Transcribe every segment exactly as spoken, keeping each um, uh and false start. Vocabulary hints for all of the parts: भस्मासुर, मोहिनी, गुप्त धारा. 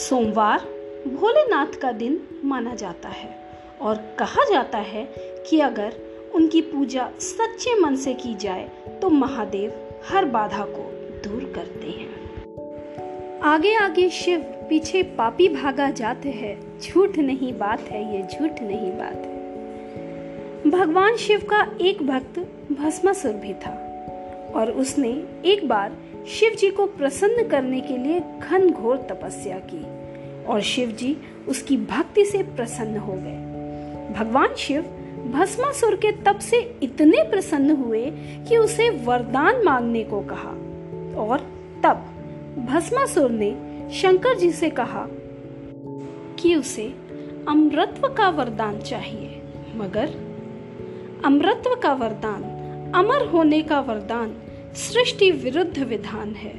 सोमवार भोलेनाथ का दिन माना जाता है और कहा जाता है कि अगर उनकी पूजा सच्चे मन से की जाए तो महादेव हर बाधा को दूर करते हैं। आगे आगे शिव, पीछे पापी भागा जात है, झूठ नहीं बात है ये, झूठ नहीं बात है। भगवान शिव का एक भक्त भस्मासुर भी था और उसने एक बार शिव जी को प्रसन्न करने के लिए घनघोर तपस्या की और शिव जी उसकी भक्ति से प्रसन्न हो गए। भगवान शिव भस्मासुर के तप से इतने प्रसन्न हुए कि उसे वरदान मांगने को कहा और तब भस्मासुर ने शंकर जी से कहा कि उसे अमृतत्व का वरदान चाहिए, मगर अमृतत्व का वरदान, अमर होने का वरदान सृष्टि विरुद्ध विधान है।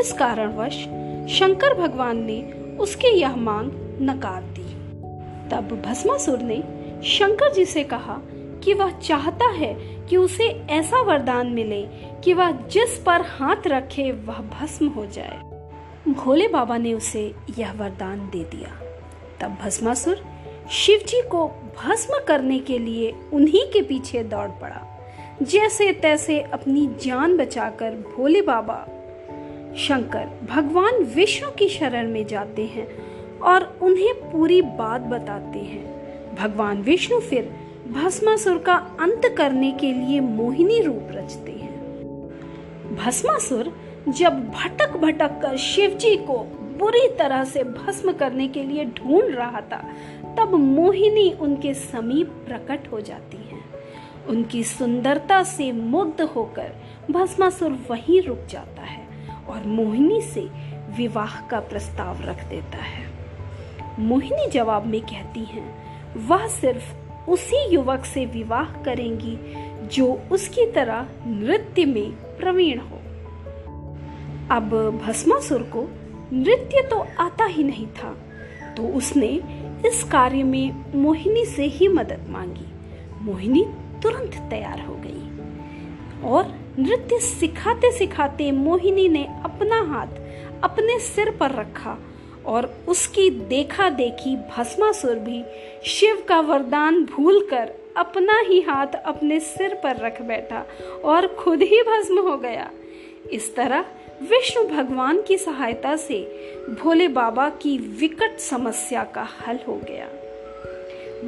इस कारणवश शंकर भगवान ने उसकी यह मांग नकार दी। तब भस्मासुर ने शंकर जी से कहा कि वह चाहता है कि उसे ऐसा वरदान मिले कि वह जिस पर हाथ रखे वह भस्म हो जाए। भोले बाबा ने उसे यह वरदान दे दिया। तब भस्मासुर शिव जी को भस्म करने के लिए उन्हीं के पीछे दौड़ पड़ा। जैसे तैसे अपनी जान बचाकर भोले बाबा शंकर भगवान विष्णु की शरण में जाते हैं और उन्हें पूरी बात बताते हैं। भगवान विष्णु फिर भस्मासुर का अंत करने के लिए मोहिनी रूप रचते हैं। भस्मासुर जब भटक भटक कर शिव जी को बुरी तरह से भस्म करने के लिए ढूंढ रहा था, तब मोहिनी उनके समीप प्रकट हो जाती है। उनकी सुंदरता से मुग्ध होकर भस्मासुर वहीं रुक जाता है और मोहिनी से विवाह का प्रस्ताव रख देता है। मोहिनी जवाब में कहती हैं, वह सिर्फ उसी युवक से विवाह करेंगी जो उसकी तरह नृत्य में प्रवीण हो। अब भस्मासुर को नृत्य तो आता ही नहीं था, तो उसने इस कार्य में मोहिनी से ही मदद मांगी। मोहिनी तुरंत तैयार हो गई और नृत्य सिखाते सिखाते मोहिनी ने अपना हाथ अपने सिर पर रखा और उसकी देखा देखी भस्मासुर भी शिव का वरदान भूलकर अपना ही हाथ अपने सिर पर रख बैठा और खुद ही भस्म हो गया। इस तरह विष्णु भगवान की सहायता से भोले बाबा की विकट समस्या का हल हो गया।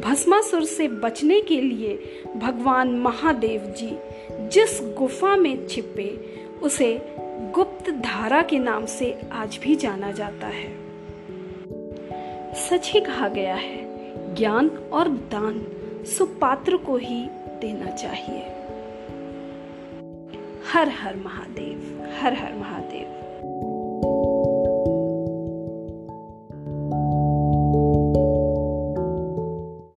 भस्मासुर से बचने के लिए भगवान महादेव जी जिस गुफा में छिपे, उसे गुप्त धारा के नाम से आज भी जाना जाता है। सच ही कहा गया है, ज्ञान और दान सुपात्र को ही देना चाहिए। हर हर महादेव, हर हर महादेव।